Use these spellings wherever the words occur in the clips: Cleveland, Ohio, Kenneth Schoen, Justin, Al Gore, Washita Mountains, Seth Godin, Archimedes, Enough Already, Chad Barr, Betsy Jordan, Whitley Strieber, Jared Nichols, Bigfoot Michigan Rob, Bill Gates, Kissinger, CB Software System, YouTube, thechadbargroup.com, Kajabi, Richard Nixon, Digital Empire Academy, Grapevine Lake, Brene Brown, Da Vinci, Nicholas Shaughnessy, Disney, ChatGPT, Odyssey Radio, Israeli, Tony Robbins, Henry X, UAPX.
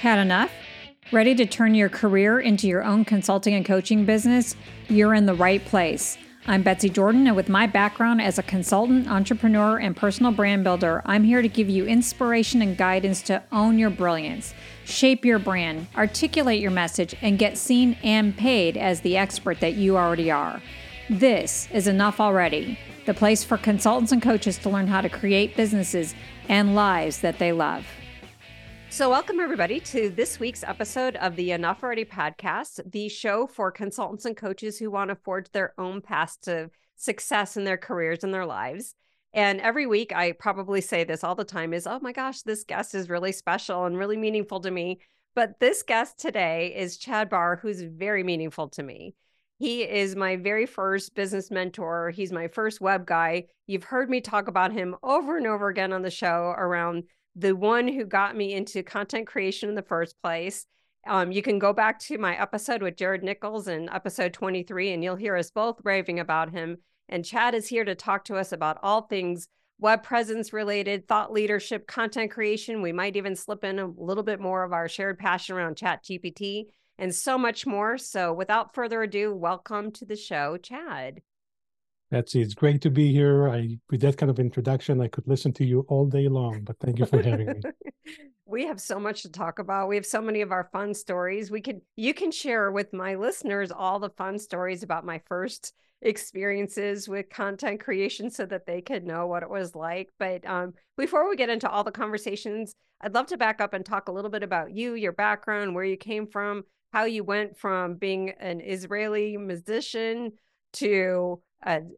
Had enough? Ready to turn your career into your own consulting and coaching business? You're in the right place. I'm Betsy Jordan, and with my background as a consultant, entrepreneur, and personal brand builder, I'm here to give you inspiration and guidance to own your brilliance, shape your brand, articulate your message, and get seen and paid as the expert that you already are. This is Enough Already, the place for consultants and coaches to learn how to create businesses and lives that they love. So welcome, everybody, to this week's episode of the Enough Already podcast, the show for consultants and coaches who want to forge their own path to success in their careers and their lives. And every week, I probably say this all the time is, oh my gosh, this guest is really special and really meaningful to me. But this guest today is Chad Barr, who's very meaningful to me. He is my very first business mentor. He's my first web guy. You've heard me talk about him over and over again on the show around the one who got me into content creation in the first place. You can go back to my episode with Jared Nichols in episode 23, and you'll hear us both raving about him. And Chad is here to talk to us about all things web presence related, thought leadership, content creation. We might even slip in a little bit more of our shared passion around ChatGPT and so much more. So without further ado, welcome to the show, Chad. Betsy, it's great to be here. With that kind of introduction, I could listen to you all day long, but thank you for having me. We have so much to talk about. We have so many of our fun stories. You can share with my listeners all the fun stories about my first experiences with content creation so that they could know what it was like. But before we get into all the conversations, I'd love to back up and talk a little bit about you, your background, where you came from, how you went from being an Israeli musician to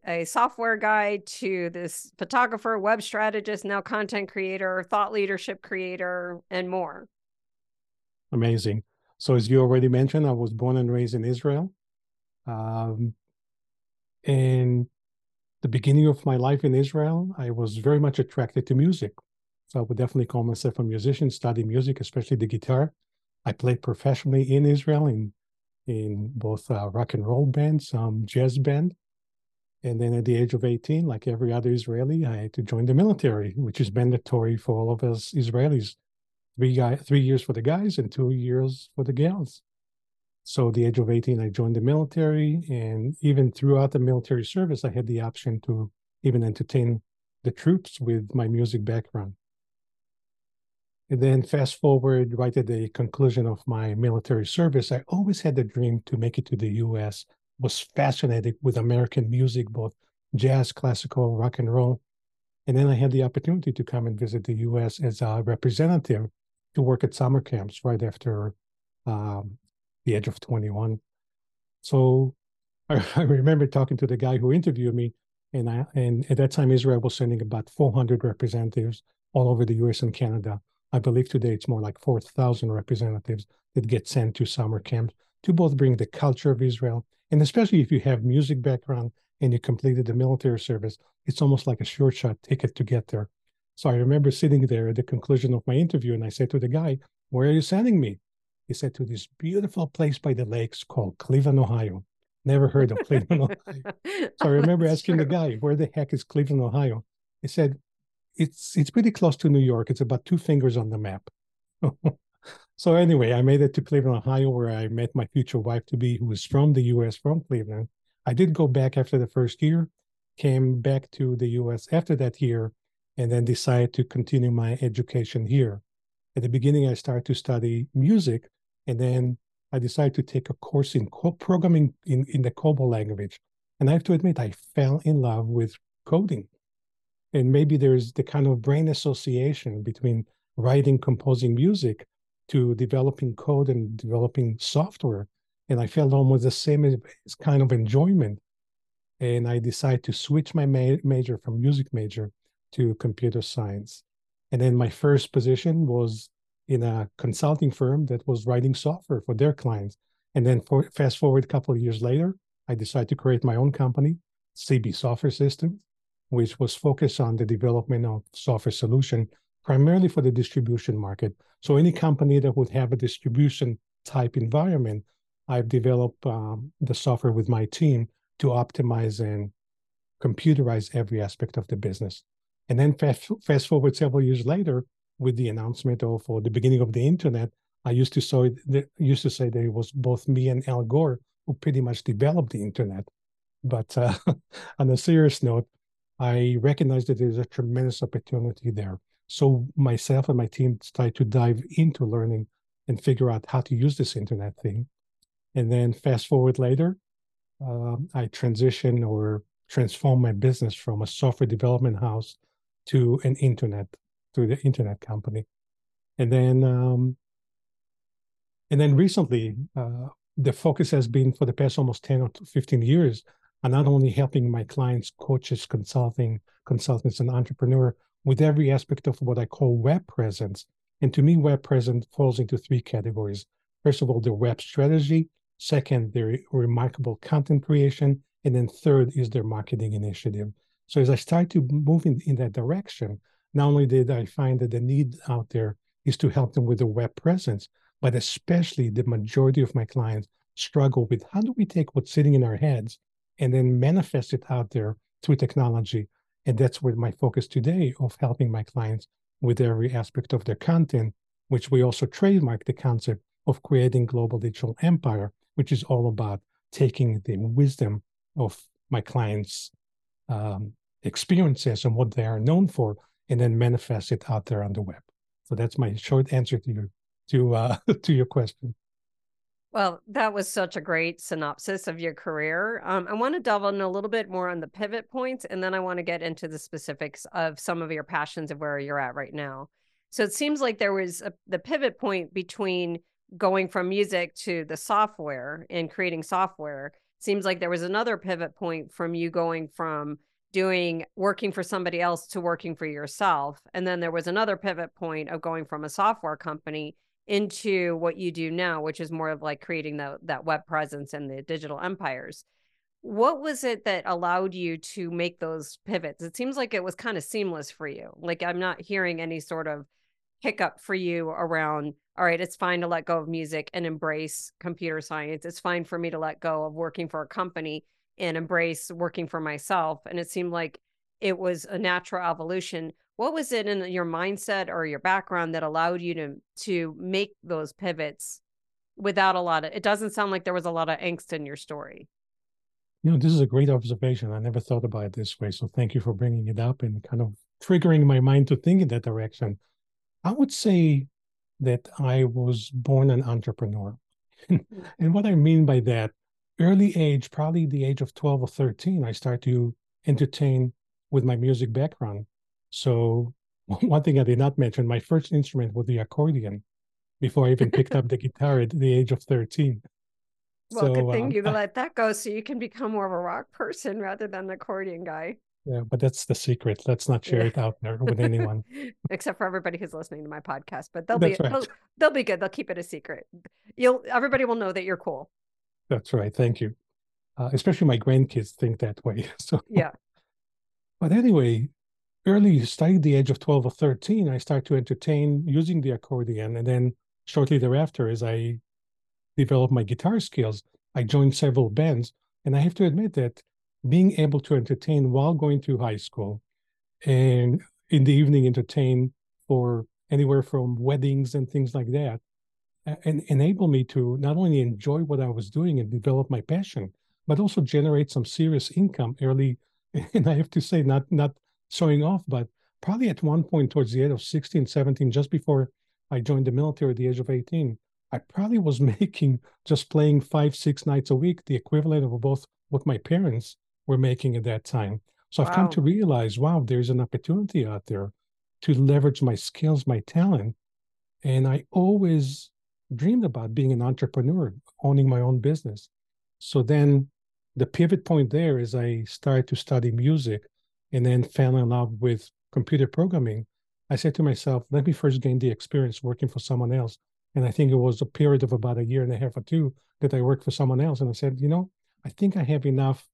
a software guy to this photographer, web strategist, now content creator, thought leadership creator, and more. Amazing. So as you already mentioned, I was born and raised in Israel. And the beginning of my life in Israel, I was very much attracted to music. So I would definitely call myself a musician, study music, especially the guitar. I played professionally in Israel in both rock and roll bands, jazz band. And then at the age of 18, like every other Israeli, I had to join the military, which is mandatory for all of us Israelis. 3 years for the guys and 2 years for the gals. So at the age of 18, I joined the military. And even throughout the military service, I had the option to even entertain the troops with my music background. And then fast forward right at the conclusion of my military service, I always had the dream to make it to the U.S., was fascinated with American music, both jazz, classical, rock and roll. And then I had the opportunity to come and visit the U.S. as a representative to work at summer camps right after the age of 21. So I remember talking to the guy who interviewed me, and at that time, Israel was sending about 400 representatives all over the U.S. and Canada. I believe today it's more like 4,000 representatives that get sent to summer camps to both bring the culture of Israel, and especially if you have music background and you completed the military service, it's almost like a short shot ticket to get there. So I remember sitting there at the conclusion of my interview, and I said to the guy, where are you sending me? He said, to this beautiful place by the lakes called Cleveland, Ohio. Never heard of Cleveland, Ohio. So I remember asking the guy, where the heck is Cleveland, Ohio? He said, it's pretty close to New York. It's about two fingers on the map. So anyway, I made it to Cleveland, Ohio, where I met my future wife-to-be, who was from the U.S., from Cleveland. I did go back after the first year, came back to the U.S. after that year, and then decided to continue my education here. At the beginning, I started to study music, and then I decided to take a course in programming in the COBOL language. And I have to admit, I fell in love with coding. And maybe there's the kind of brain association between writing, composing music, to developing code and developing software. And I felt almost the same kind of enjoyment. And I decided to switch my major from music major to computer science. And then my first position was in a consulting firm that was writing software for their clients. And then fast forward a couple of years later, I decided to create my own company, CB Software System, which was focused on the development of software solution primarily for the distribution market. So any company that would have a distribution type environment, I've developed the software with my team to optimize and computerize every aspect of the business. And then fast forward several years later, with the announcement of, or the beginning of the internet, I used to say that it was both me and Al Gore who pretty much developed the internet. But on a serious note, I recognize that there's a tremendous opportunity there. So myself and my team started to dive into learning and figure out how to use this internet thing. And then fast forward later, I transitioned or transformed my business from a software development house to an internet, to the internet company. And then recently, the focus has been for the past almost 10 or 15 years on not only helping my clients, coaches, consultants, and entrepreneurs with every aspect of what I call web presence. And to me, web presence falls into three categories. First of all, the web strategy. Second, their remarkable content creation. And then third is their marketing initiative. So as I started to move in that direction, not only did I find that the need out there is to help them with the web presence, but especially the majority of my clients struggle with how do we take what's sitting in our heads and then manifest it out there through technology. And that's where my focus today of helping my clients with every aspect of their content, which we also trademark the concept of creating global digital empire, which is all about taking the wisdom of my clients' experiences and what they are known for, and then manifest it out there on the web. So that's my short answer to you. To your question. Well, that was such a great synopsis of your career. I want to delve in a little bit more on the pivot points, and then I want to get into the specifics of some of your passions of where you're at right now. So it seems like there was the pivot point between going from music to the software and creating software. Seems like there was another pivot point from you going from working for somebody else to working for yourself. And then there was another pivot point of going from a software company into what you do now, which is more of like creating that web presence and the digital empires. What was it that allowed you to make those pivots? It seems like it was kind of seamless for you. Like I'm not hearing any sort of hiccup for you around, all right, it's fine to let go of music and embrace computer science. It's fine for me to let go of working for a company and embrace working for myself. And it seemed like it was a natural evolution. What was it in your mindset or your background that allowed you to make those pivots without a lot of, it doesn't sound like there was a lot of angst in your story. You know, this is a great observation. I never thought about it this way. So thank you for bringing it up and kind of triggering my mind to think in that direction. I would say that I was born an entrepreneur. And what I mean by that, early age, probably the age of 12 or 13, I started to entertain with my music background. So one thing I did not mention, my first instrument was the accordion before I even picked up the guitar at the age of 13. Well, so, good thing you let that go so you can become more of a rock person rather than the accordion guy. Yeah, but that's the secret. Let's not share it out there with anyone. Except for everybody who's listening to my podcast, but they'll be good. They'll keep it a secret. Everybody will know that you're cool. That's right. Thank you. Especially my grandkids think that way. So yeah. But anyway, early, starting at the age of 12 or 13, I started to entertain using the accordion. And then shortly thereafter, as I developed my guitar skills, I joined several bands. And I have to admit that being able to entertain while going to high school and in the evening entertain for anywhere from weddings and things like that, and enable me to not only enjoy what I was doing and develop my passion, but also generate some serious income early. And I have to say, not showing off, but probably at one point towards the age of 16, 17, just before I joined the military at the age of 18, I probably was making, just playing 5-6 nights a week, the equivalent of both what my parents were making at that time. So wow. I've come to realize, wow, there's an opportunity out there to leverage my skills, my talent. And I always dreamed about being an entrepreneur, owning my own business. So then the pivot point there is I started to study music and then fell in love with computer programming. I said to myself, let me first gain the experience working for someone else. And I think it was a period of about a year and a half or two that I worked for someone else. And I said, you know, I think I have enough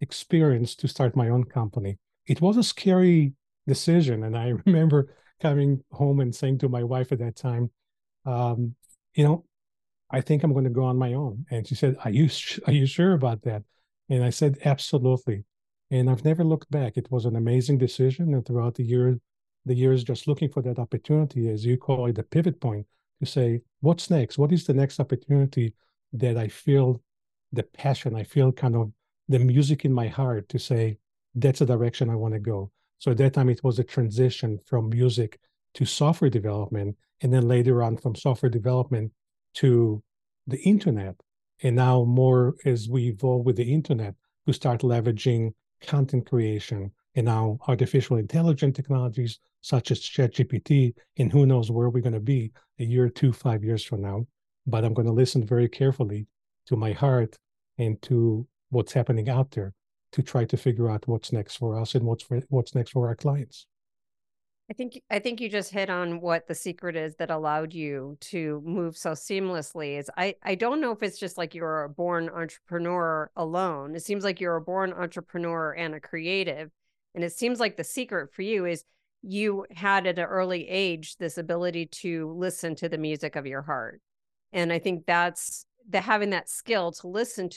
experience to start my own company. It was a scary decision. And I remember coming home and saying to my wife at that time, you know, I think I'm going to go on my own. And she said, are you sure about that? And I said, absolutely. And I've never looked back. It was an amazing decision. And throughout the years, just looking for that opportunity, as you call it, the pivot point, to say, what's next? What is the next opportunity that I feel the passion, I feel kind of the music in my heart to say, that's the direction I want to go. So at that time, it was a transition from music to software development, and then later on from software development to the internet. And now more as we evolve with the internet, we start leveraging content creation and now artificial intelligence technologies such as ChatGPT, and who knows where we're going to be a year, 2, 5 years from now. But I'm going to listen very carefully to my heart and to what's happening out there to try to figure out what's next for us and what's next for our clients. I think you just hit on what the secret is that allowed you to move so seamlessly. Is I don't know if it's just like you're a born entrepreneur alone. It seems like you're a born entrepreneur and a creative. And it seems like the secret for you is you had at an early age this ability to listen to the music of your heart. And I think that's having that skill to listen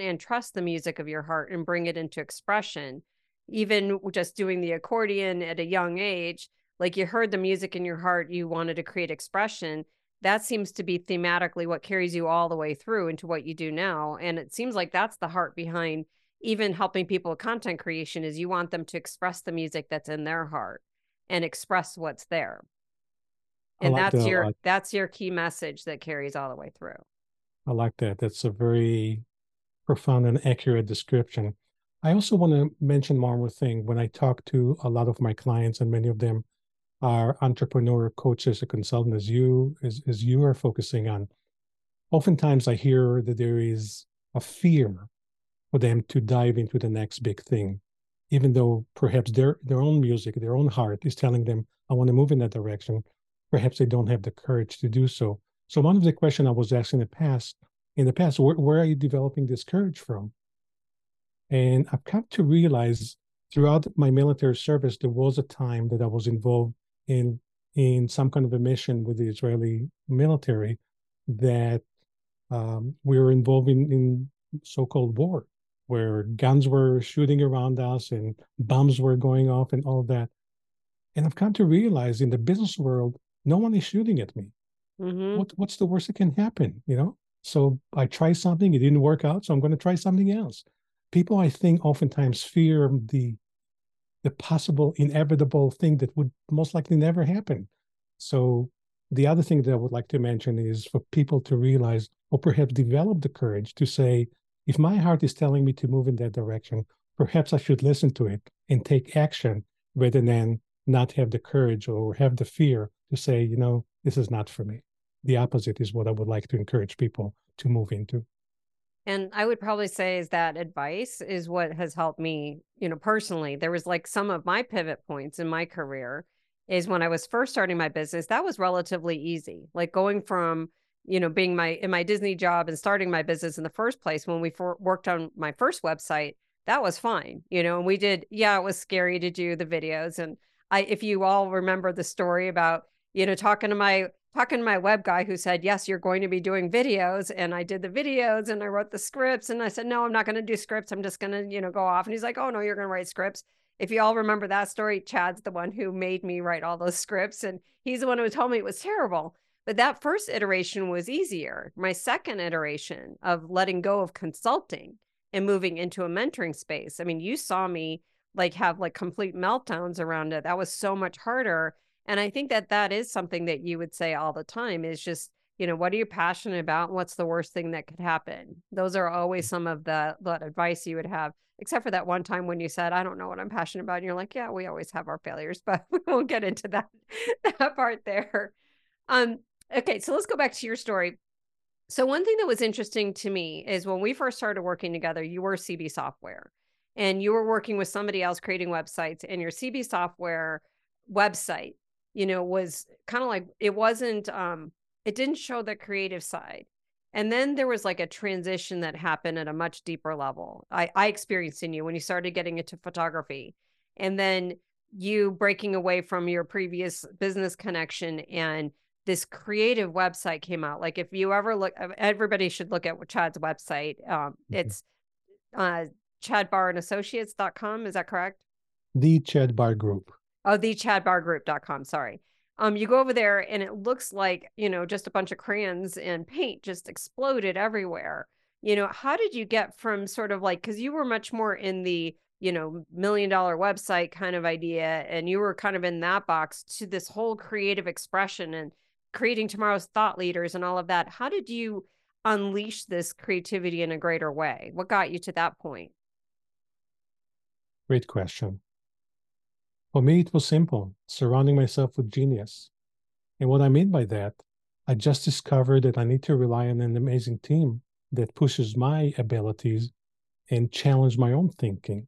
and trust the music of your heart and bring it into expression. Even just doing the accordion at a young age, like you heard the music in your heart, you wanted to create expression. That seems to be thematically what carries you all the way through into what you do now. And it seems like that's the heart behind even helping people with content creation, is you want them to express the music that's in their heart and express what's there. And like that's your key message that carries all the way through. I like that. That's a very profound and accurate description. I also want to mention one more thing. When I talk to a lot of my clients, and many of them are entrepreneur coaches or consultants, as you are focusing on, oftentimes I hear that there is a fear for them to dive into the next big thing, even though perhaps their own music, their own heart is telling them, I want to move in that direction. Perhaps they don't have the courage to do so. So one of the questions I was asked in the past, where are you developing this courage from? And I've come to realize throughout my military service, there was a time that I was involved in some kind of a mission with the Israeli military that we were involved in so-called war, where guns were shooting around us and bombs were going off and all that. And I've come to realize in the business world, no one is shooting at me. Mm-hmm. What's the worst that can happen, you know? So I try something, it didn't work out, so I'm going to try something else. People, I think, oftentimes fear the possible inevitable thing that would most likely never happen. So the other thing that I would like to mention is for people to realize, or perhaps develop the courage to say, if my heart is telling me to move in that direction, perhaps I should listen to it and take action rather than not have the courage or have the fear to say, you know, this is not for me. The opposite is what I would like to encourage people to move into. And I would probably say is that advice is what has helped me, you know, personally. There was like some of my pivot points in my career is when I was first starting my business, that was relatively easy. Like going from, you know, being in my Disney job and starting my business in the first place, when we worked on my first website, that was fine, you know, and we did, yeah, it was scary to do the videos. And if you all remember the story about, you know, talking to my web guy who said, yes, you're going to be doing videos. And I did the videos and I wrote the scripts. And I said, no, I'm not going to do scripts. I'm just going to, you know, go off. And he's like, oh no, you're going to write scripts. If you all remember that story, Chad's the one who made me write all those scripts. And he's the one who told me it was terrible. But that first iteration was easier. My second iteration of letting go of consulting and moving into a mentoring space. I mean, you saw me like have like complete meltdowns around it. That was so much harder. And I think that that is something that you would say all the time is just, you know, what are you passionate about? What's the worst thing that could happen? Those are always some of the advice you would have, except for that one time when you said, I don't know what I'm passionate about. And you're like, yeah, we always have our failures, but we won't get into that part there. Okay, so let's go back to your story. So one thing that was interesting to me is when we first started working together, you were CB Software and you were working with somebody else creating websites, and your CB Software website, you know, was kind of like, it wasn't, it didn't show the creative side. And then there was like a transition that happened at a much deeper level. I experienced in you when you started getting into photography, and then you breaking away from your previous business connection, and this creative website came out. Like if you ever look, everybody should look at Chad's website. It's chadbarrandassociates.com. Is that correct? The Chad Barr Group. Oh, thechadbargroup.com, sorry. You go over there and it looks like, you know, just a bunch of crayons and paint just exploded everywhere. You know, how did you get from sort of like, because you were much more in the, you know, $1 million website kind of idea, and you were kind of in that box, to this whole creative expression and creating tomorrow's thought leaders and all of that. How did you unleash this creativity in a greater way? What got you to that point? Great question. For me, it was simple, surrounding myself with genius. And what I mean by that, I just discovered that I need to rely on an amazing team that pushes my abilities and challenge my own thinking.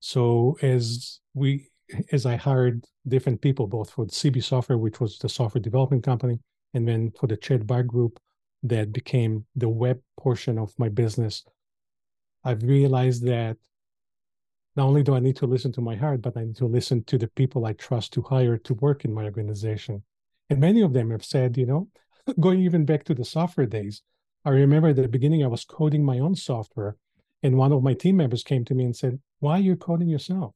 So as I hired different people, both for the CB Software, which was the software development company, and then for the Chad Barr Group, that became the web portion of my business, I've realized that not only do I need to listen to my heart, but I need to listen to the people I trust to hire to work in my organization. And many of them have said, you know, going even back to the software days, I remember at the beginning I was coding my own software, and one of my team members came to me and said, why are you coding yourself?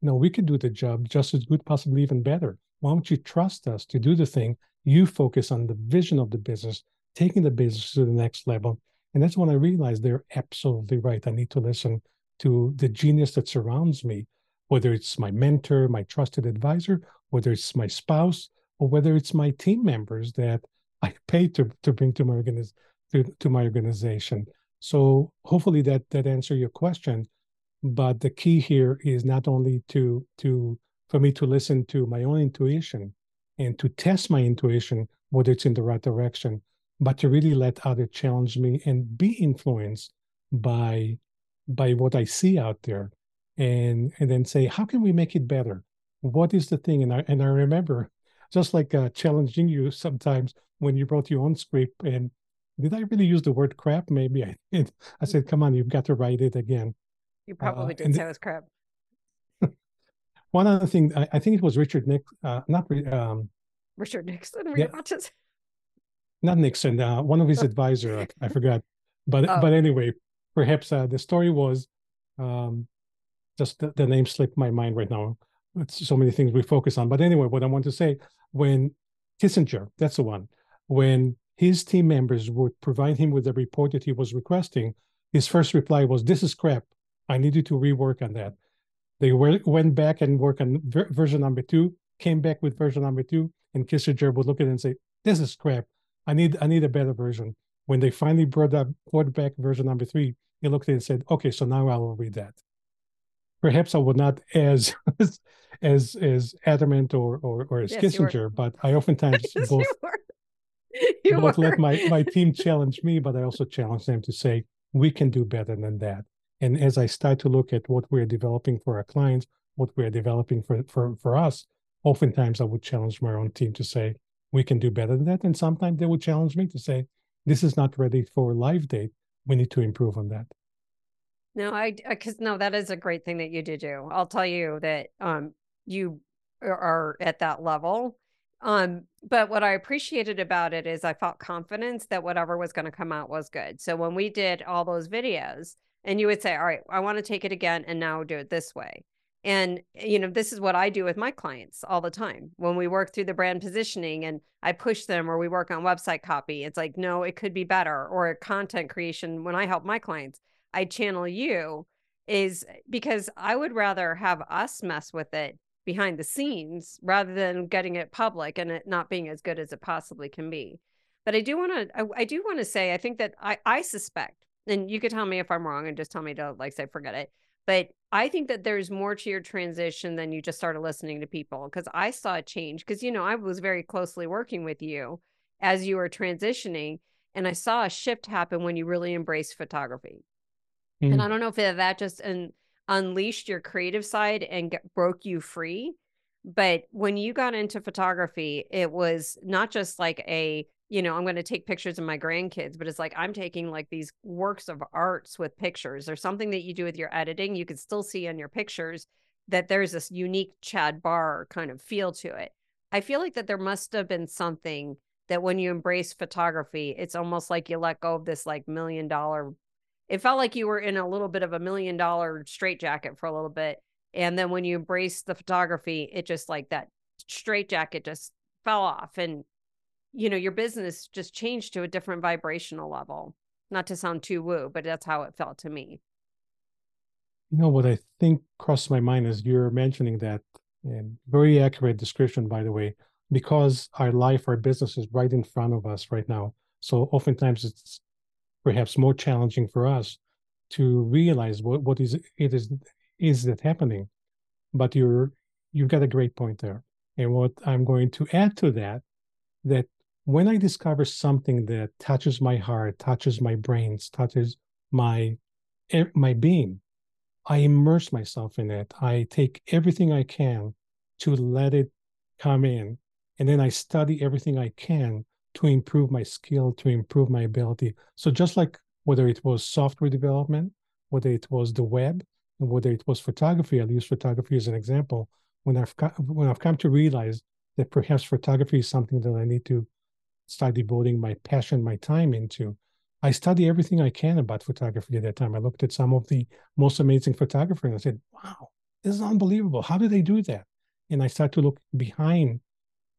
No, we could do the job just as good, possibly even better. Why don't you trust us to do the thing? You focus on the vision of the business, taking the business to the next level. And that's when I realized they're absolutely right. I need to listen to the genius that surrounds me, whether it's my mentor, my trusted advisor, whether it's my spouse, or whether it's my team members that I pay to bring to my organization. So hopefully that answers your question. But the key here is not only for me to listen to my own intuition and to test my intuition, whether it's in the right direction, but to really let others challenge me and be influenced by what I see out there, and then say, how can we make it better? What is the thing? And I remember, just like challenging you sometimes when you wrote your own script, and did I really use the word crap? Maybe I did. I said, come on, you've got to write it again. You probably did say it was crap. One other thing, I think it was Richard Nixon, Richard Nixon, were you about to say? Not Nixon, one of his advisors, I forgot. But anyway, perhaps the story was, just the name slipped my mind right now. It's so many things we focus on. But anyway, what I want to say, when Kissinger, that's the one, when his team members would provide him with the report that he was requesting, his first reply was, this is crap. I need you to rework on that. They went back and worked on version number 2, came back with version number 2, and Kissinger would look at it and say, this is crap. I need a better version. When they finally brought back version number 3, he looked at it and said, okay, so now I will read that. Perhaps I was not as adamant or as Kissinger, but I oftentimes both let my team challenge me, but I also challenge them to say, we can do better than that. And as I start to look at what we're developing for our clients, what we're developing for us, oftentimes I would challenge my own team to say, we can do better than that. And sometimes they will challenge me to say, this is not ready for live date. We need to improve on that. No, that is a great thing that you do. I'll tell you that you are at that level. But what I appreciated about it is I felt confidence that whatever was going to come out was good. So when we did all those videos and you would say, all right, I want to take it again and now do it this way. And, you know, this is what I do with my clients all the time. When we work through the brand positioning and I push them, or we work on website copy, it's like, no, it could be better. Or content creation, when I help my clients, I channel you, is because I would rather have us mess with it behind the scenes rather than getting it public and it not being as good as it possibly can be. But I do want to say, I think that I suspect, and you could tell me if I'm wrong and just tell me to like say, forget it. But I think that there's more to your transition than you just started listening to people, because I saw a change, because, you know, I was very closely working with you as you were transitioning, and I saw a shift happen when you really embraced photography. Mm. And I don't know if that just unleashed your creative side and broke you free. But when you got into photography, it was not just like a, you know, I'm going to take pictures of my grandkids, but it's like, I'm taking like these works of arts with pictures, or something that you do with your editing. You can still see in your pictures that there's this unique Chad Barr kind of feel to it. I feel like that there must have been something that when you embrace photography, it's almost like you let go of this like $1 million. It felt like you were in a little bit of $1 million straitjacket for a little bit. And then when you embrace the photography, it just like that straitjacket just fell off and, you know, your business just changed to a different vibrational level. Not to sound too woo, but that's how it felt to me. You know, what I think crossed my mind as you're mentioning that, and very accurate description, by the way, because our life, our business is right in front of us right now. So oftentimes it's perhaps more challenging for us to realize what is happening. But you've got a great point there. And what I'm going to add to that when I discover something that touches my heart, touches my brains, touches my being, I immerse myself in it. I take everything I can to let it come in. And then I study everything I can to improve my skill, to improve my ability. So just like whether it was software development, whether it was the web, and whether it was photography, I'll use photography as an example. When I've come to realize that perhaps photography is something that I need to start devoting my passion, my time into, I study everything I can about photography at that time. I looked at some of the most amazing photographers and I said, wow, this is unbelievable. How do they do that? And I start to look behind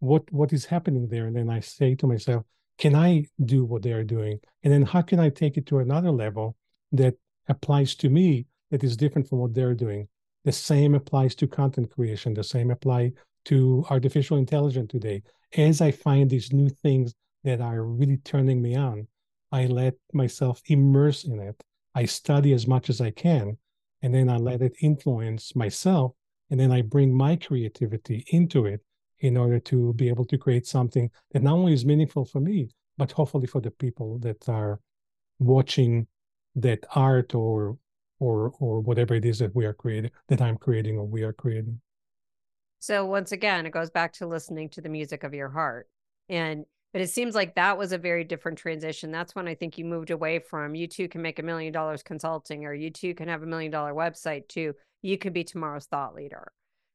what is happening there. And then I say to myself, can I do what they are doing? And then how can I take it to another level that applies to me, that is different from what they're doing? The same applies to content creation. The same apply to artificial intelligence today. As I find these new things that are really turning me on, I let myself immerse in it. I study as much as I can, and then I let it influence myself. And then I bring my creativity into it in order to be able to create something that not only is meaningful for me, but hopefully for the people that are watching that art or whatever it is that we are creating, that I'm creating or we are creating. So once again, it goes back to listening to the music of your heart. But it seems like that was a very different transition. That's when I think you moved away from, you too can make $1 million consulting, or you too can have $1 million website too. You could be tomorrow's thought leader.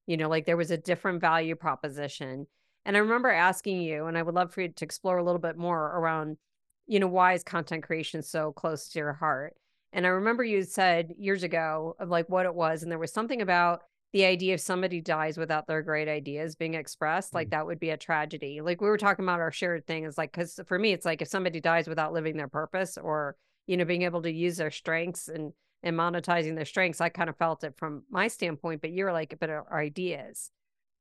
You know, like there was a different value proposition. And I remember asking you, and I would love for you to explore a little bit more around, you know, why is content creation so close to your heart? And I remember you said years ago of like what it was, and there was something about the idea if somebody dies without their great ideas being expressed, like that would be a tragedy. Like we were talking about our shared thing is like, because for me, it's like if somebody dies without living their purpose or, you know, being able to use their strengths and monetizing their strengths, I kind of felt it from my standpoint, but you're like, but our ideas.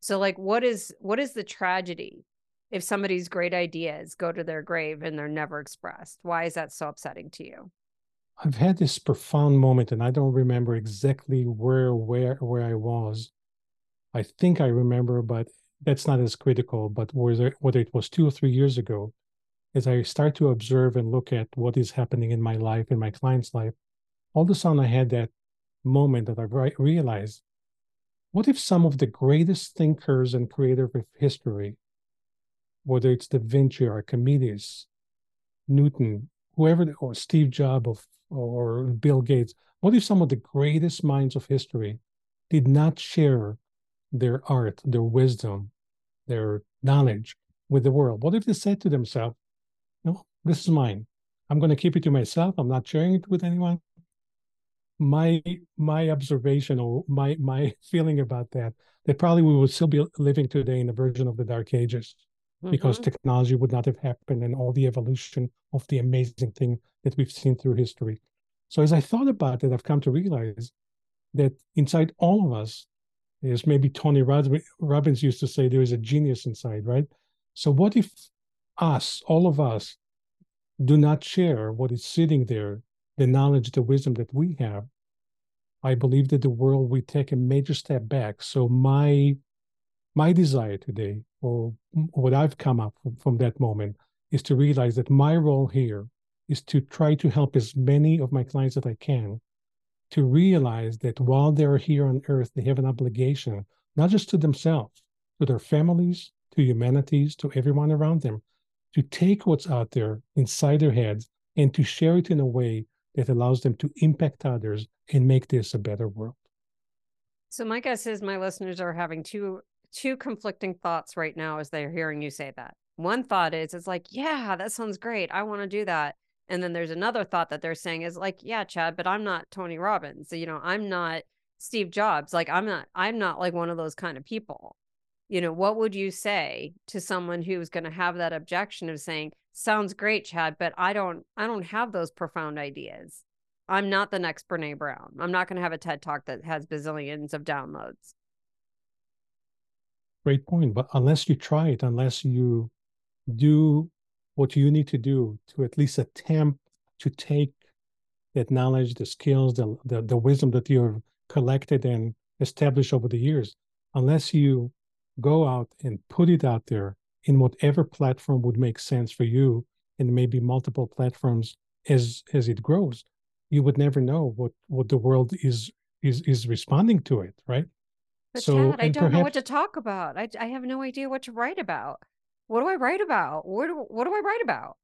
So like, what is the tragedy if somebody's great ideas go to their grave and they're never expressed? Why is that so upsetting to you? I've had this profound moment, and I don't remember exactly where I was. I think I remember, but that's not as critical. But whether it was 2 or 3 years ago, as I start to observe and look at what is happening in my life, in my client's life, all of a sudden I had that moment that I realized, what if some of the greatest thinkers and creators of history, whether it's Da Vinci or Archimedes, Newton, whoever, or Steve Jobs or Bill Gates, what if some of the greatest minds of history did not share their art, their wisdom, their knowledge with the world? What if they said to themselves, no, this is mine. I'm going to keep it to myself. I'm not sharing it with anyone. My observation or my feeling about that probably we would still be living today in a version of the Dark Ages. Because technology would not have happened and all the evolution of the amazing thing that we've seen through history. So as I thought about it, I've come to realize that inside all of us, as maybe Tony Robbins used to say, there is a genius inside, right? So what if us, all of us, do not share what is sitting there, the knowledge, the wisdom that we have? I believe that the world will take a major step back. So my desire today, or what I've come up from that moment, is to realize that my role here is to try to help as many of my clients that I can to realize that while they're here on earth, they have an obligation, not just to themselves, to their families, to humanities, to everyone around them, to take what's out there inside their heads and to share it in a way that allows them to impact others and make this a better world. So my guess is my listeners are having two conflicting thoughts right now as they're hearing you say that. One thought is, it's like, yeah, that sounds great. I want to do that. And then there's another thought that they're saying is like, yeah, Chad, but I'm not Tony Robbins. You know, I'm not Steve Jobs. Like, I'm not like one of those kind of people. you know, what would you say to someone who is going to have that objection of saying, sounds great, Chad, but I don't have those profound ideas. I'm not the next Brene Brown. I'm not going to have a TED Talk that has bazillions of downloads. Great point. But unless you try it, unless you do what you need to do to at least attempt to take that knowledge, the skills, the wisdom that you've collected and established over the years, unless you go out and put it out there in whatever platform would make sense for you, and maybe multiple platforms as it grows, you would never know what the world is responding to it, right? But so, Chad, I don't know what to talk about. I have no idea what to write about. What do I write about? What do I write about?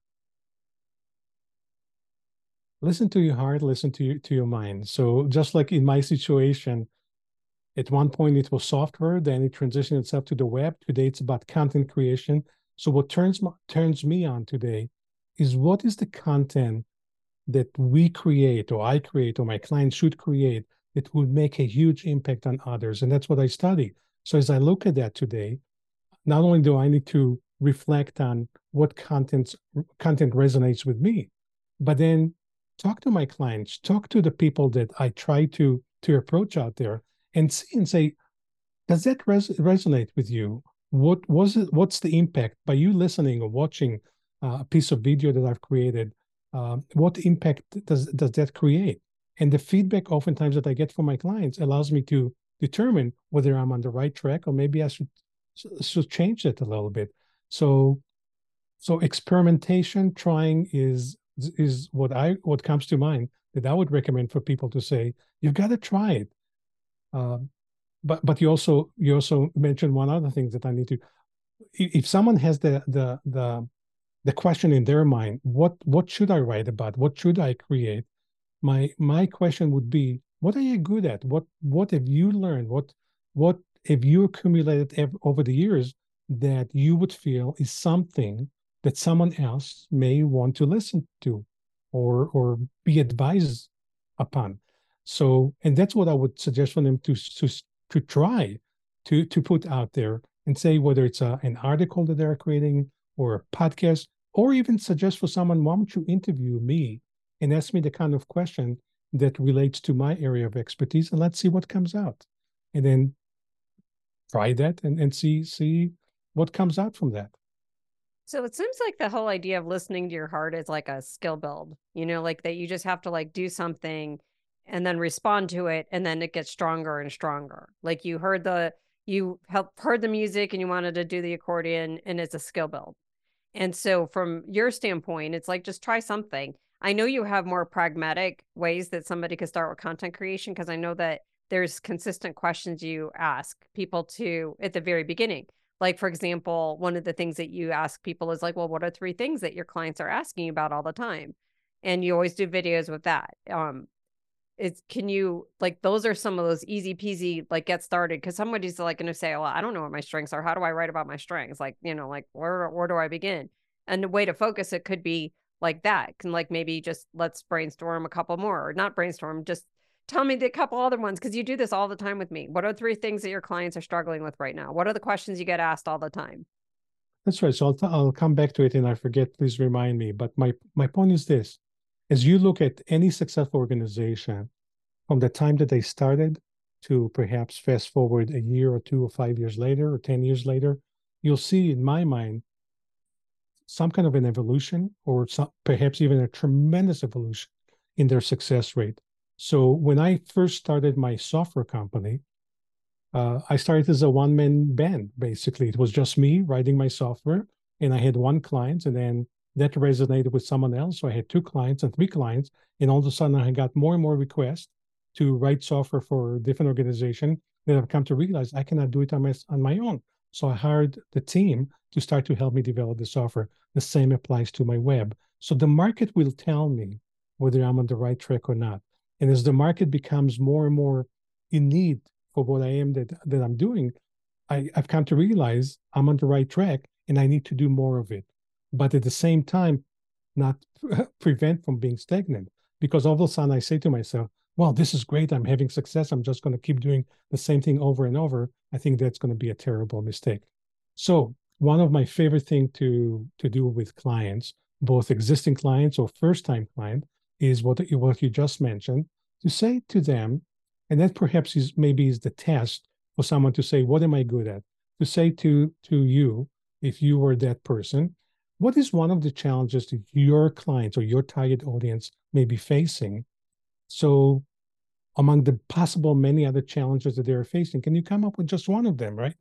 Listen to your heart, listen to your mind. So just like in my situation, at one point it was software, then it transitioned itself to the web. Today it's about content creation. So what turns me on today is, what is the content that we create, or I create, or my client should create, that would make a huge impact on others? And that's what I study. So as I look at that today, not only do I need to reflect on what content resonates with me, but then talk to my clients, talk to the people that I try to approach out there, and see and say, does that resonate with you? What was it? What's the impact by you listening or watching a piece of video that I've created? What impact does that create? And the feedback oftentimes that I get from my clients allows me to determine whether I'm on the right track, or maybe I should change it a little bit. So experimentation, trying is what comes to mind that I would recommend for people to say, you've got to try it. But you also mentioned one other thing that I need to. If someone has the question in their mind, what should I write about? What should I create? My question would be, what are you good at? What have you learned? What have you accumulated over the years that you would feel is something that someone else may want to listen to, or be advised upon? So, and that's what I would suggest for them to try to put out there and say, whether it's an article that they're creating, or a podcast, or even suggest for someone, why don't you interview me and ask me the kind of question that relates to my area of expertise, and let's see what comes out. And then try that and see what comes out from that. So it seems like the whole idea of listening to your heart is like a skill build, you know, like that you just have to like do something and then respond to it, and then it gets stronger and stronger. Like you heard the music and you wanted to do the accordion, and it's a skill build. And so from your standpoint, it's like, just try something. I know you have more pragmatic ways that somebody could start with content creation, because I know that there's consistent questions you ask people to at the very beginning. Like, for example, one of the things that you ask people is like, well, what are 3 things that your clients are asking about all the time? And you always do videos with that. Can you, like, those are some of those easy peasy, like, get started. Cause somebody's like going to say, well, I don't know what my strengths are. How do I write about my strengths? Like, you know, like where do I begin? And the way to focus it could be like that. Can, like, maybe just let's brainstorm a couple more, or not brainstorm, just tell me the couple other ones. Cause you do this all the time with me. What are 3 things that your clients are struggling with right now? What are the questions you get asked all the time? That's right. So I'll come back to it, and I forget, please remind me. But my point is this. As you look at any successful organization, from the time that they started to perhaps fast forward a year or 2 or 5 years later or 10 years later, you'll see, in my mind, some kind of an evolution, or perhaps even a tremendous evolution in their success rate. So when I first started my software company, I started as a one-man band, basically. It was just me writing my software, and I had 1 client, and then that resonated with someone else. So I had 2 clients and 3 clients, and all of a sudden I got more and more requests to write software for different organizations that I've come to realize I cannot do it on my own. So I hired the team to start to help me develop the software. The same applies to my web. So the market will tell me whether I'm on the right track or not. And as the market becomes more and more in need for what I am that I'm doing, I've come to realize I'm on the right track, and I need to do more of it. But at the same time, not prevent from being stagnant. Because all of a sudden I say to myself, wow, this is great, I'm having success, I'm just going to keep doing the same thing over and over, I think that's going to be a terrible mistake. So one of my favorite things to do with clients, both existing clients or first-time client, is what you just mentioned, to say to them, and that perhaps is maybe is the test for someone to say, what am I good at? To say to you, if you were that person, what is one of the challenges that your clients or your target audience may be facing? So among the possible many other challenges that they're facing, can you come up with just one of them, right?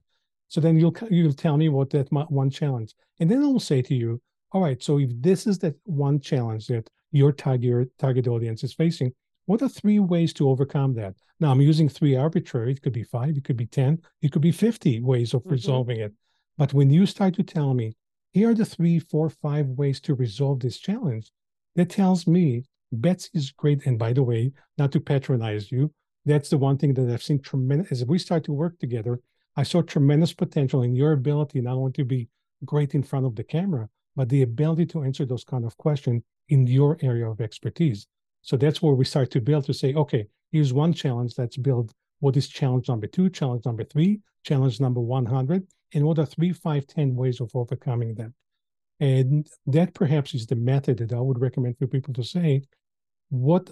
So then you'll tell me what that one challenge. And then I'll say to you, all right, so if this is that one challenge that your target audience is facing, what are three ways to overcome that? Now, I'm using three arbitrary. It could be 5, it could be 10, it could be 50 ways of resolving it. But when you start to tell me, here are the 3, 4, 5 ways to resolve this challenge, that tells me Betsy's great. And by the way, not to patronize you, that's the one thing that I've seen tremendous. As we start to work together, I saw tremendous potential in your ability not only to be great in front of the camera, but the ability to answer those kind of questions in your area of expertise. So that's where we start to build to say, okay, here's one challenge, let's build what is challenge number 2, challenge number 3, challenge number 100, and what are 3, 5, 10 ways of overcoming them. And that perhaps is the method that I would recommend for people to say, what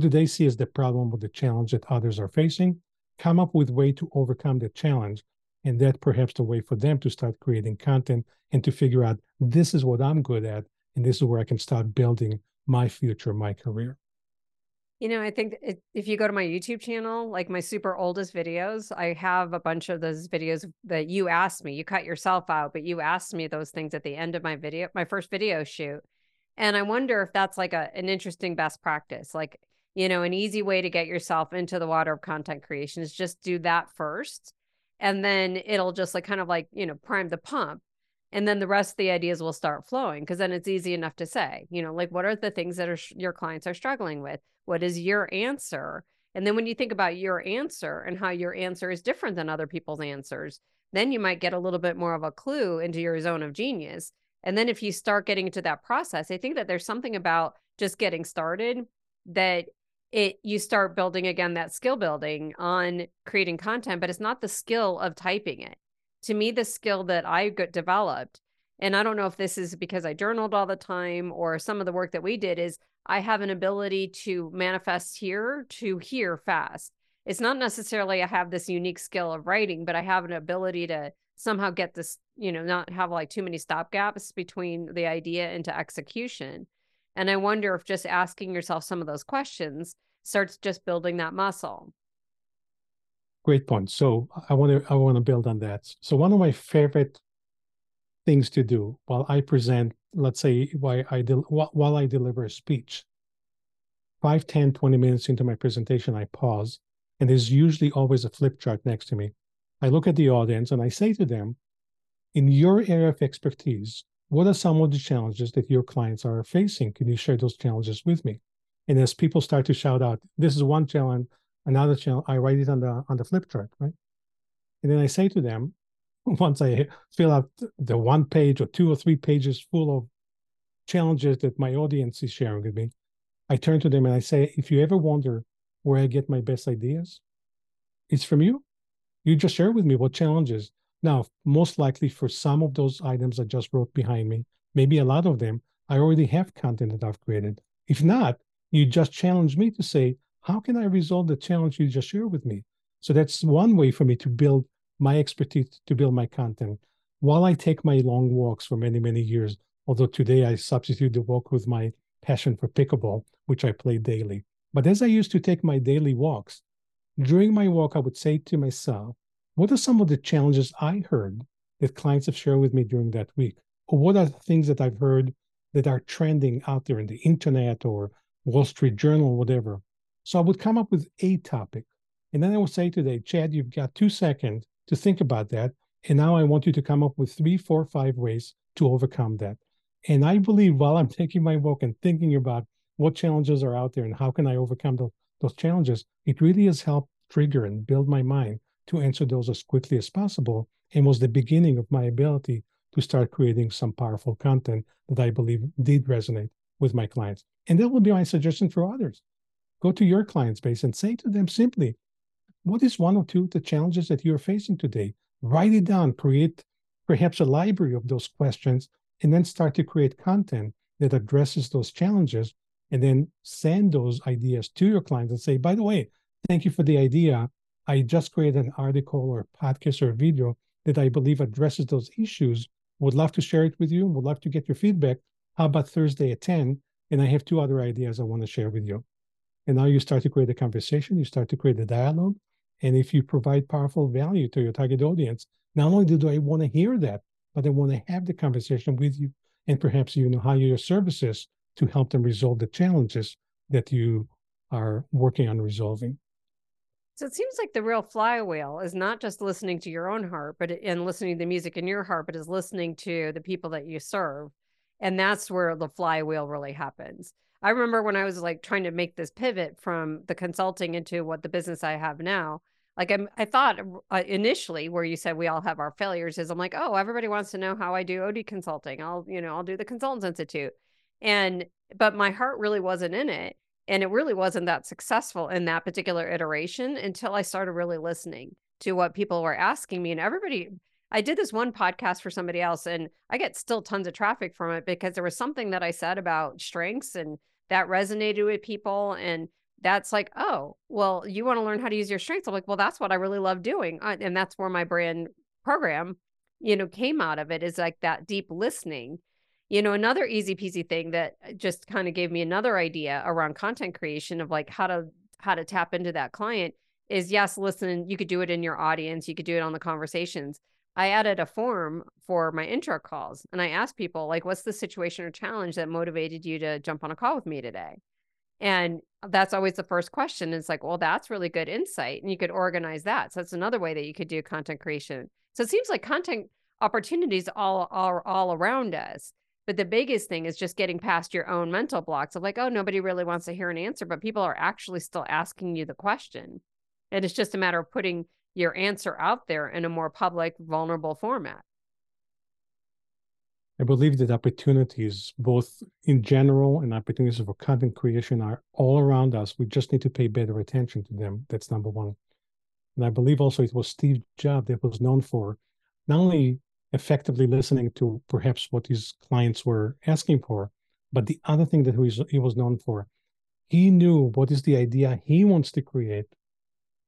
do they see as the problem or the challenge that others are facing? Come up with a way to overcome the challenge. And that perhaps the way for them to start creating content and to figure out, this is what I'm good at, and this is where I can start building my future, my career. You know, I think if you go to my YouTube channel, like my super oldest videos, I have a bunch of those videos that you asked me, you cut yourself out, but you asked me those things at the end of my video, my first video shoot. And I wonder if that's like an interesting best practice, like, you know, an easy way to get yourself into the water of content creation is just do that first. And then it'll just like, kind of like, you know, prime the pump. And then the rest of the ideas will start flowing, because then it's easy enough to say, you know, like, what are the things that your clients are struggling with? What is your answer? And then when you think about your answer and how your answer is different than other people's answers, then you might get a little bit more of a clue into your zone of genius. And then if you start getting into that process, I think that there's something about just getting started that you start building again, that skill building on creating content, but it's not the skill of typing it. To me, the skill that I developed, and I don't know if this is because I journaled all the time or some of the work that we did, is I have an ability to manifest here, to hear fast. It's not necessarily I have this unique skill of writing, but I have an ability to somehow get this, you know, not have like too many stop gaps between the idea into execution. And I wonder if just asking yourself some of those questions starts just building that muscle. Great point. So I want to build on that. So one of my favorite things to do while I present, let's say while I deliver a speech, 5, 10, 20 minutes into my presentation, I pause, and there's usually always a flip chart next to me. I look at the audience and I say to them, in your area of expertise, what are some of the challenges that your clients are facing? Can you share those challenges with me? And as people start to shout out, this is one challenge, another channel, I write it on the flip chart, right? And then I say to them, once I fill out the one page or 2 or 3 pages full of challenges that my audience is sharing with me, I turn to them and I say, if you ever wonder where I get my best ideas, it's from you. You just share with me what challenges. Now, most likely for some of those items I just wrote behind me, maybe a lot of them, I already have content that I've created. If not, you just challenge me to say, how can I resolve the challenge you just shared with me? So that's one way for me to build my expertise, to build my content. While I take my long walks for many, many years, although today I substitute the walk with my passion for pickleball, which I play daily. But as I used to take my daily walks, during my walk, I would say to myself, what are some of the challenges I heard that clients have shared with me during that week? Or what are the things that I've heard that are trending out there in the internet or Wall Street Journal, whatever? So I would come up with a topic. And then I would say today, Chad, you've got 2 seconds to think about that. And now I want you to come up with 3, 4, 5 ways to overcome that. And I believe while I'm taking my walk and thinking about what challenges are out there and how can I overcome those challenges, it really has helped trigger and build my mind to answer those as quickly as possible, and was the beginning of my ability to start creating some powerful content that I believe did resonate with my clients. And that would be my suggestion for others. Go to your client space and say to them simply, what is one or two of the challenges that you're facing today? Write it down, create perhaps a library of those questions, and then start to create content that addresses those challenges, and then send those ideas to your clients and say, by the way, thank you for the idea. I just created an article or podcast or video that I believe addresses those issues. Would love to share it with you. Would love to get your feedback. How about Thursday at 10? And I have two other ideas I want to share with you. And now you start to create a conversation. You start to create a dialogue. And if you provide powerful value to your target audience, not only do I want to hear that, but I want to have the conversation with you and perhaps even hire your services to help them resolve the challenges that you are working on resolving. So it seems like the real flywheel is not just listening to your own heart, but and listening to the music in your heart, but is listening to the people that you serve. And that's where the flywheel really happens. I remember when I was like trying to make this pivot from the consulting into what the business I have now, like I thought initially where you said we all have our failures is I'm like, oh, everybody wants to know how I do OD consulting. I'll do the Consultants Institute. But my heart really wasn't in it. And it really wasn't that successful in that particular iteration until I started really listening to what people were asking me. And everybody, I did this one podcast for somebody else and I get still tons of traffic from it because there was something that I said about strengths and that resonated with people. And that's like, oh, well, you want to learn how to use your strengths. I'm like, well, that's what I really love doing. And that's where my brand program, came out of it, is like that deep listening. Another easy peasy thing that just kind of gave me another idea around content creation of like how to tap into that client is, yes, listen, you could do it in your audience. You could do it on the conversations. I added a form for my intro calls and I asked people like, what's the situation or challenge that motivated you to jump on a call with me today? And that's always the first question. It's like, well, that's really good insight. And you could organize that. So that's another way that you could do content creation. So it seems like content opportunities are all around us. But the biggest thing is just getting past your own mental blocks of like, oh, nobody really wants to hear an answer, but people are actually still asking you the question. And it's just a matter of putting your answer out there in a more public, vulnerable format. I believe that opportunities, both in general and opportunities for content creation, are all around us. We just need to pay better attention to them. That's number one. And I believe also it was Steve Jobs that was known for not only effectively listening to perhaps what his clients were asking for. But the other thing that he was known for, he knew what is the idea he wants to create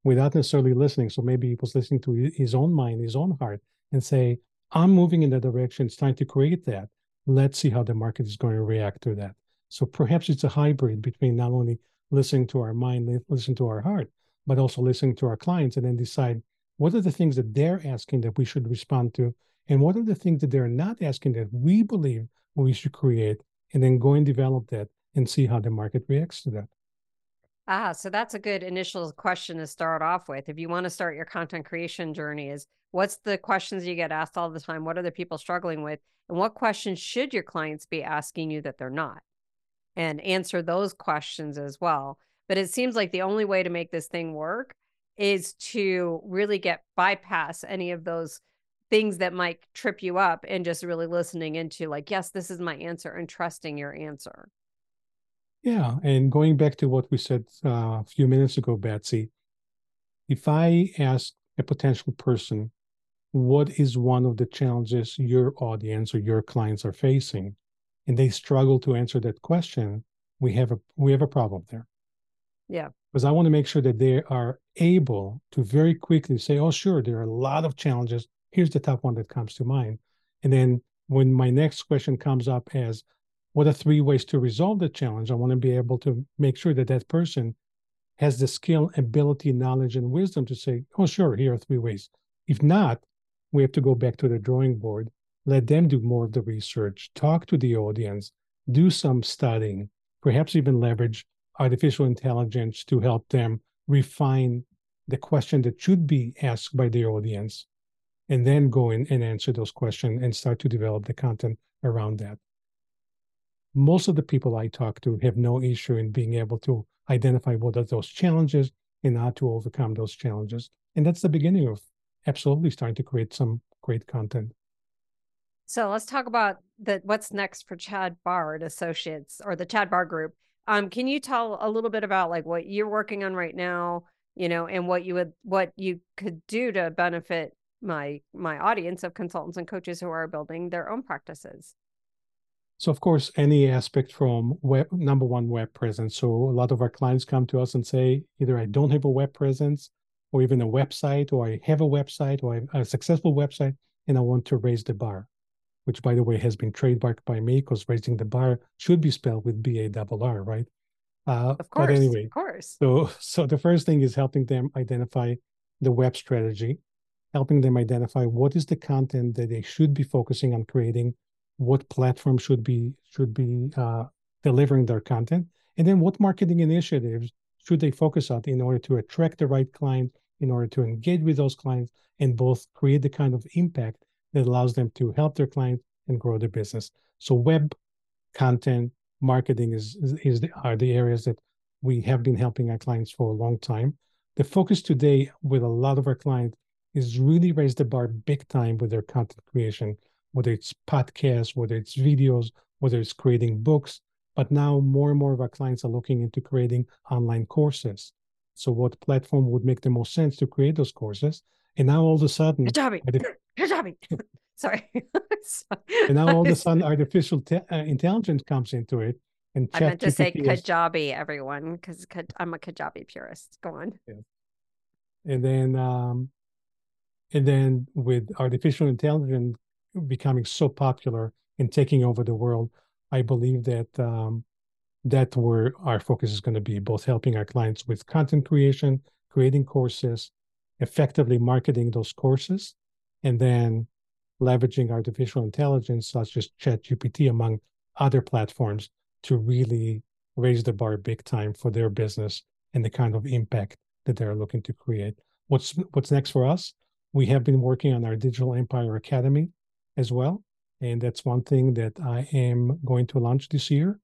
without necessarily listening. So maybe he was listening to his own mind, his own heart, and say, I'm moving in that direction. It's time to create that. Let's see how the market is going to react to that. So perhaps it's a hybrid between not only listening to our mind, listening to our heart, but also listening to our clients and then decide what are the things that they're asking that we should respond to. And what are the things that they're not asking that we believe we should create, and then go and develop that and see how the market reacts to that? So that's a good initial question to start off with. If you want to start your content creation journey is, what's the questions you get asked all the time? What are the people struggling with? And what questions should your clients be asking you that they're not? And answer those questions as well. But it seems like the only way to make this thing work is to really bypass any of those things that might trip you up and just really listening into like, yes, this is my answer, and trusting your answer. Yeah. And going back to what we said a few minutes ago, Betsy, if I ask a potential person, what is one of the challenges your audience or your clients are facing, and they struggle to answer that question, we have a problem there. Yeah. Because I want to make sure that they are able to very quickly say, oh, sure, there are a lot of challenges. Here's the top one that comes to mind. And then when my next question comes up as, what are three ways to resolve the challenge? I want to be able to make sure that that person has the skill, ability, knowledge, and wisdom to say, oh, sure, here are three ways. If not, we have to go back to the drawing board, let them do more of the research, talk to the audience, do some studying, perhaps even leverage artificial intelligence to help them refine the question that should be asked by the audience. And then go in and answer those questions and start to develop the content around that. Most of the people I talk to have no issue in being able to identify what are those challenges and how to overcome those challenges. And that's the beginning of absolutely starting to create some great content. So let's talk about what's next for Chad Barr & Associates, or the Chad Barr Group. Can you tell a little bit about like what you're working on right now, you know, and what you could do to benefit my audience of consultants and coaches who are building their own practices? So of course, any aspect from web presence. So a lot of our clients come to us and say, either I don't have a web presence or even a website, or I have a website or a successful website, and I want to raise the bar, which by the way has been trademarked by me because raising the bar should be spelled with B-A-R-R, right? Of course, but anyway, of course. So the first thing is helping them identify the web strategy, helping them identify what is the content that they should be focusing on creating, what platform should be delivering their content, and then what marketing initiatives should they focus on in order to attract the right client, in order to engage with those clients, and both create the kind of impact that allows them to help their clients and grow their business. So web, content, marketing are the areas that we have been helping our clients for a long time. The focus today with a lot of our clients is really raise the bar big time with their content creation, whether it's podcasts, whether it's videos, whether it's creating books. But now more and more of our clients are looking into creating online courses. So what platform would make the most sense to create those courses? And now all of a sudden... Kajabi. Sorry. And now all of a sudden artificial intelligence comes into it. And I meant to say Kajabi, everyone, because I'm a Kajabi purist. Go on. Yeah. And then with artificial intelligence becoming so popular and taking over the world, I believe that that's where our focus is going to be, both helping our clients with content creation, creating courses, effectively marketing those courses, and then leveraging artificial intelligence such as ChatGPT among other platforms to really raise the bar big time for their business and the kind of impact that they're looking to create. What's next for us? We have been working on our Digital Empire Academy as well. And that's one thing that I am going to launch this year.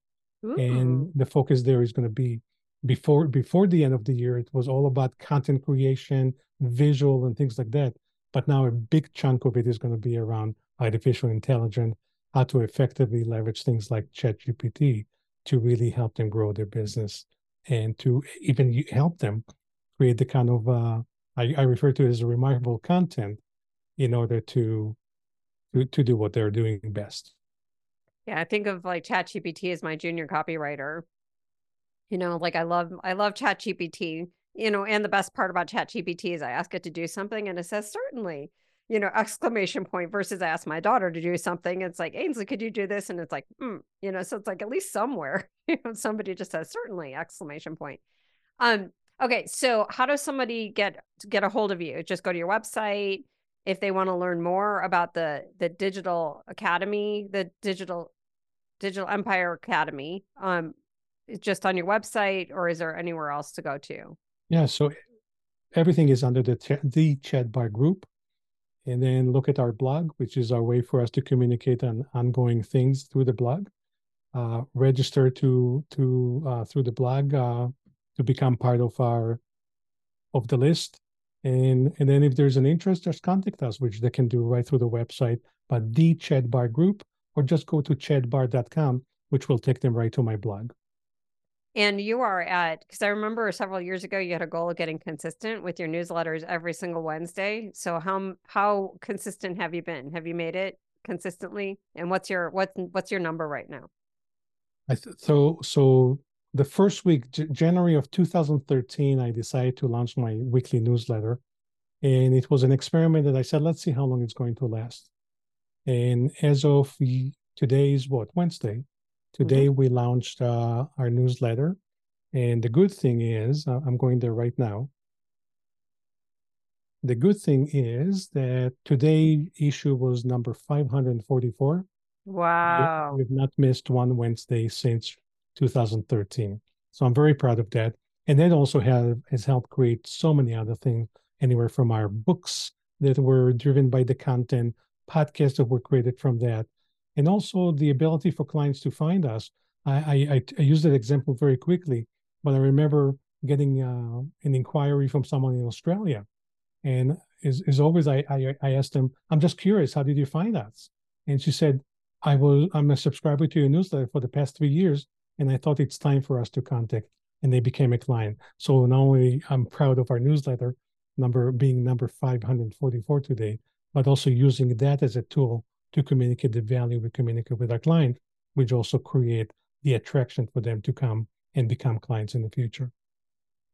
Ooh. And the focus there is going to be before the end of the year, it was all about content creation, visual and things like that. But now a big chunk of it is going to be around artificial intelligence, how to effectively leverage things like ChatGPT to really help them grow their business and to even help them create the kind of, I refer to it as remarkable content in order to do what they're doing best. Yeah, I think of like ChatGPT as my junior copywriter. You know, like I love ChatGPT, you know, and the best part about ChatGPT is I ask it to do something and it says, certainly, you know, !! Versus I ask my daughter to do something. It's like, Ainsley, could you do this? And it's like, you know, so it's like at least somewhere, you know, somebody just says, certainly, !. Okay, so how does somebody get a hold of you? Just go to your website. If they want to learn more about the Digital Academy, the Digital Empire Academy, just on your website, or is there anywhere else to go to? Yeah, so everything is under the Chad Barr Group. And then look at our blog, which is our way for us to communicate on ongoing things through the blog. Register to through the blog to become part of the list. And then if there's an interest, just contact us, which they can do right through the website, but the Chad Barr Group, or just go to chadbarr.com, which will take them right to my blog. And you are because I remember several years ago, you had a goal of getting consistent with your newsletters every single Wednesday. So how consistent have you been? Have you made it consistently? And what's your number right now? So the first week, January of 2013, I decided to launch my weekly newsletter. And it was an experiment that I said, let's see how long it's going to last. And as of today's, Wednesday? Today, we launched our newsletter. And the good thing is, I'm going there right now. The good thing is that today's issue was number 544. Wow. We've not missed one Wednesday since 2013. So I'm very proud of that. And that also has helped create so many other things, anywhere from our books that were driven by the content, podcasts that were created from that, and also the ability for clients to find us. I use that example very quickly, but I remember getting an inquiry from someone in Australia. And as always, I asked them, I'm just curious, how did you find us? And she said, I'm a subscriber to your newsletter for the past 3 years. and I thought it's time for us to contact, and they became a client. So not only I'm proud of our newsletter being number 544 today, but also using that as a tool to communicate the value we communicate with our client, which also create the attraction for them to come and become clients in the future.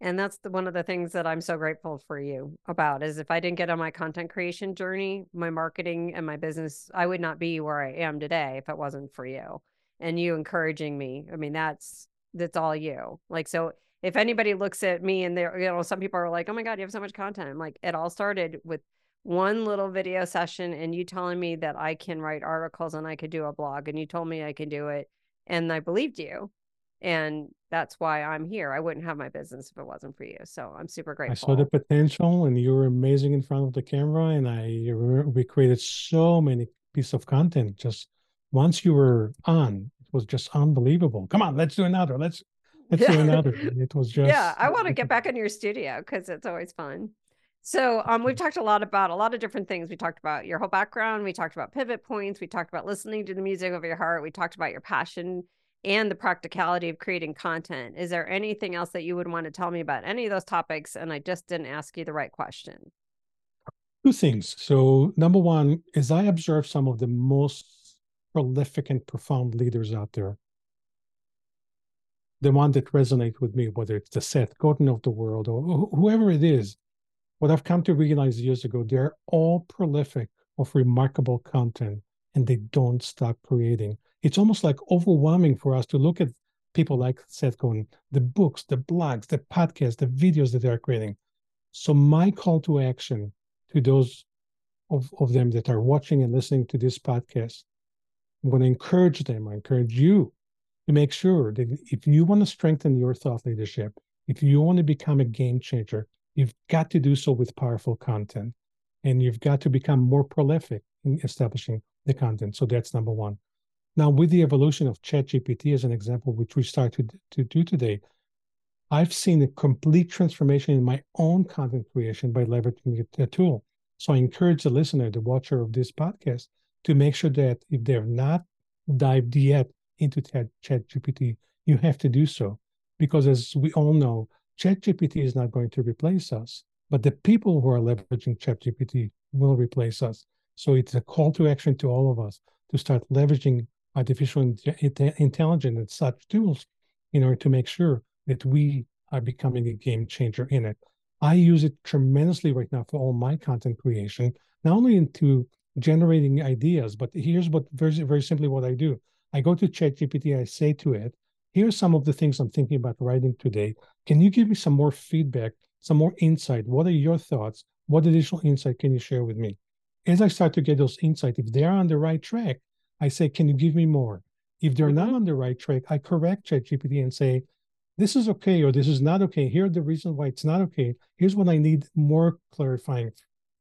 And that's one of the things that I'm so grateful for you about, is if I didn't get on my content creation journey, my marketing and my business, I would not be where I am today if it wasn't for you and you encouraging me. I mean, that's all you. Like, so if anybody looks at me and they're, you know, some people are like, oh my God, you have so much content. I'm like, it all started with one little video session and you telling me that I can write articles and I could do a blog, and you told me I can do it. And I believed you. And that's why I'm here. I wouldn't have my business if it wasn't for you. So I'm super grateful. I saw the potential, and you were amazing in front of the camera. And we created so many pieces of content. Just once you were on, it was just unbelievable. Come on, let's do another. Let's do another. And it was just I want to get back in your studio because it's always fun. So we've talked a lot of different things. We talked about your whole background. We talked about pivot points. We talked about listening to the music of your heart. We talked about your passion and the practicality of creating content. Is there anything else that you would want to tell me about any of those topics? And I just didn't ask you the right question. Two things. So number one is I observe some of the most prolific and profound leaders out there. The one that resonate with me, whether it's the Seth Godin of the world or whoever it is, what I've come to realize years ago, they're all prolific of remarkable content and they don't stop creating. It's almost like overwhelming for us to look at people like Seth Godin, the books, the blogs, the podcasts, the videos that they are creating. So my call to action to those of them that are watching and listening to this podcast, I'm going to encourage them, I encourage you to make sure that if you want to strengthen your thought leadership, if you want to become a game changer, you've got to do so with powerful content, and you've got to become more prolific in establishing the content. So that's number one. Now, with the evolution of ChatGPT as an example, which we started to do today, I've seen a complete transformation in my own content creation by leveraging the tool. So I encourage the listener, the watcher of this podcast, to make sure that if they have not dived yet into ChatGPT, you have to do so. Because as we all know, ChatGPT is not going to replace us, but the people who are leveraging ChatGPT will replace us. So it's a call to action to all of us to start leveraging artificial intelligence and such tools in order to make sure that we are becoming a game changer in it. I use it tremendously right now for all my content creation, not only into generating ideas, but here's what very simply what I do. I go to ChatGPT, I say to it, here's some of the things I'm thinking about writing today. Can you give me some more feedback, some more insight? What are your thoughts? What additional insight can you share with me? As I start to get those insights, if they're on the right track, I say, can you give me more? If they're not on the right track, I correct ChatGPT and say, this is okay, or this is not okay. Here's the reason why it's not okay. Here's what I need more clarifying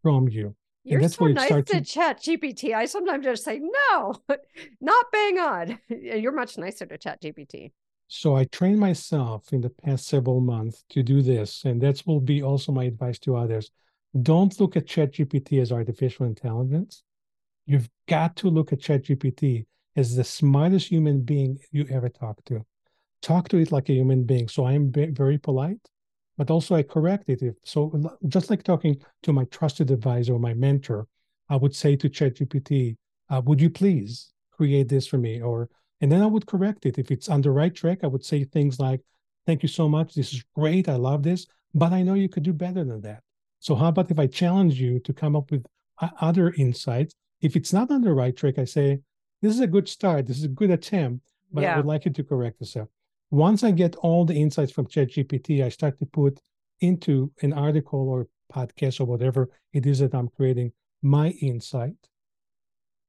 from you. You're so nice to ChatGPT. I sometimes just say, no, not bang on. You're much nicer to ChatGPT. So I trained myself in the past several months to do this. And that will be also my advice to others. Don't look at ChatGPT as artificial intelligence. You've got to look at ChatGPT as the smartest human being you ever talk to. Talk to it like a human being. So I am very polite, but also I correct it. So just like talking to my trusted advisor or my mentor, I would say to ChatGPT, would you please create this for me? And then I would correct it. If it's on the right track, I would say things like, thank you so much. This is great. I love this, but I know you could do better than that. So how about if I challenge you to come up with other insights? If it's not on the right track, I say, this is a good start. This is a good attempt, but I would like you to correct yourself. Once I get all the insights from ChatGPT, I start to put into an article or podcast or whatever it is that I'm creating my insight,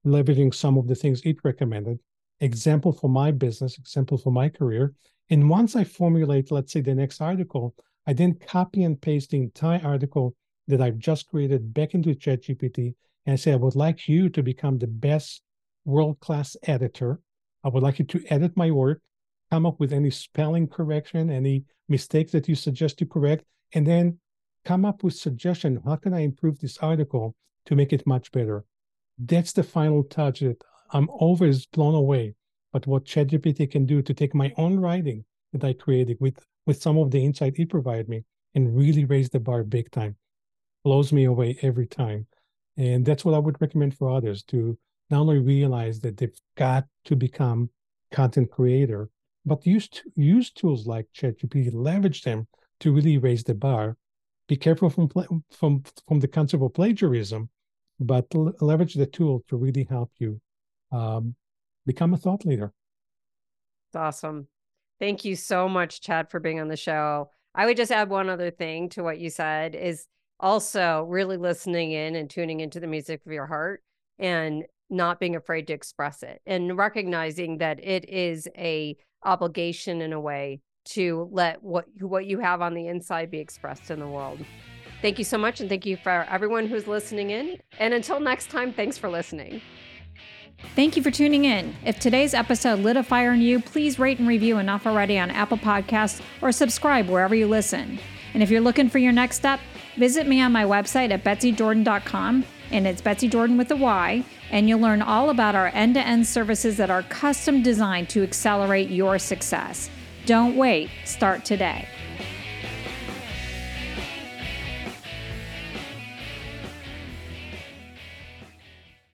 leveraging some of the things it recommended, example for my business, example for my career. And once I formulate, let's say, the next article, I then copy and paste the entire article that I've just created back into ChatGPT and say, I would like you to become the best world-class editor. I would like you to edit my work, come up with any spelling correction, any mistakes that you suggest to correct, and then come up with suggestion. How can I improve this article to make it much better? That's the final touch that I'm always blown away but what ChatGPT can do to take my own writing that I created with some of the insight it provided me and really raise the bar big time. Blows me away every time. And that's what I would recommend for others, to not only realize that they've got to become content creator, but use tools like ChatGPT, leverage them to really raise the bar. Be careful from the concept of plagiarism, but leverage the tool to really help you become a thought leader. That's awesome. Thank you so much, Chad, for being on the show. I would just add one other thing to what you said is also really listening in and tuning into the music of your heart and not being afraid to express it and recognizing that it is a obligation in a way to let what you have on the inside be expressed in the world. Thank you so much. And thank you for everyone who's listening in. And until next time, thanks for listening. Thank you for tuning in. If today's episode lit a fire in you, please rate and review Enough Already on Apple Podcasts or subscribe wherever you listen. And if you're looking for your next step, visit me on my website at betsyjordan.com, and it's Betsy Jordan with a Y, and you'll learn all about our end-to-end services that are custom designed to accelerate your success. Don't wait, start today.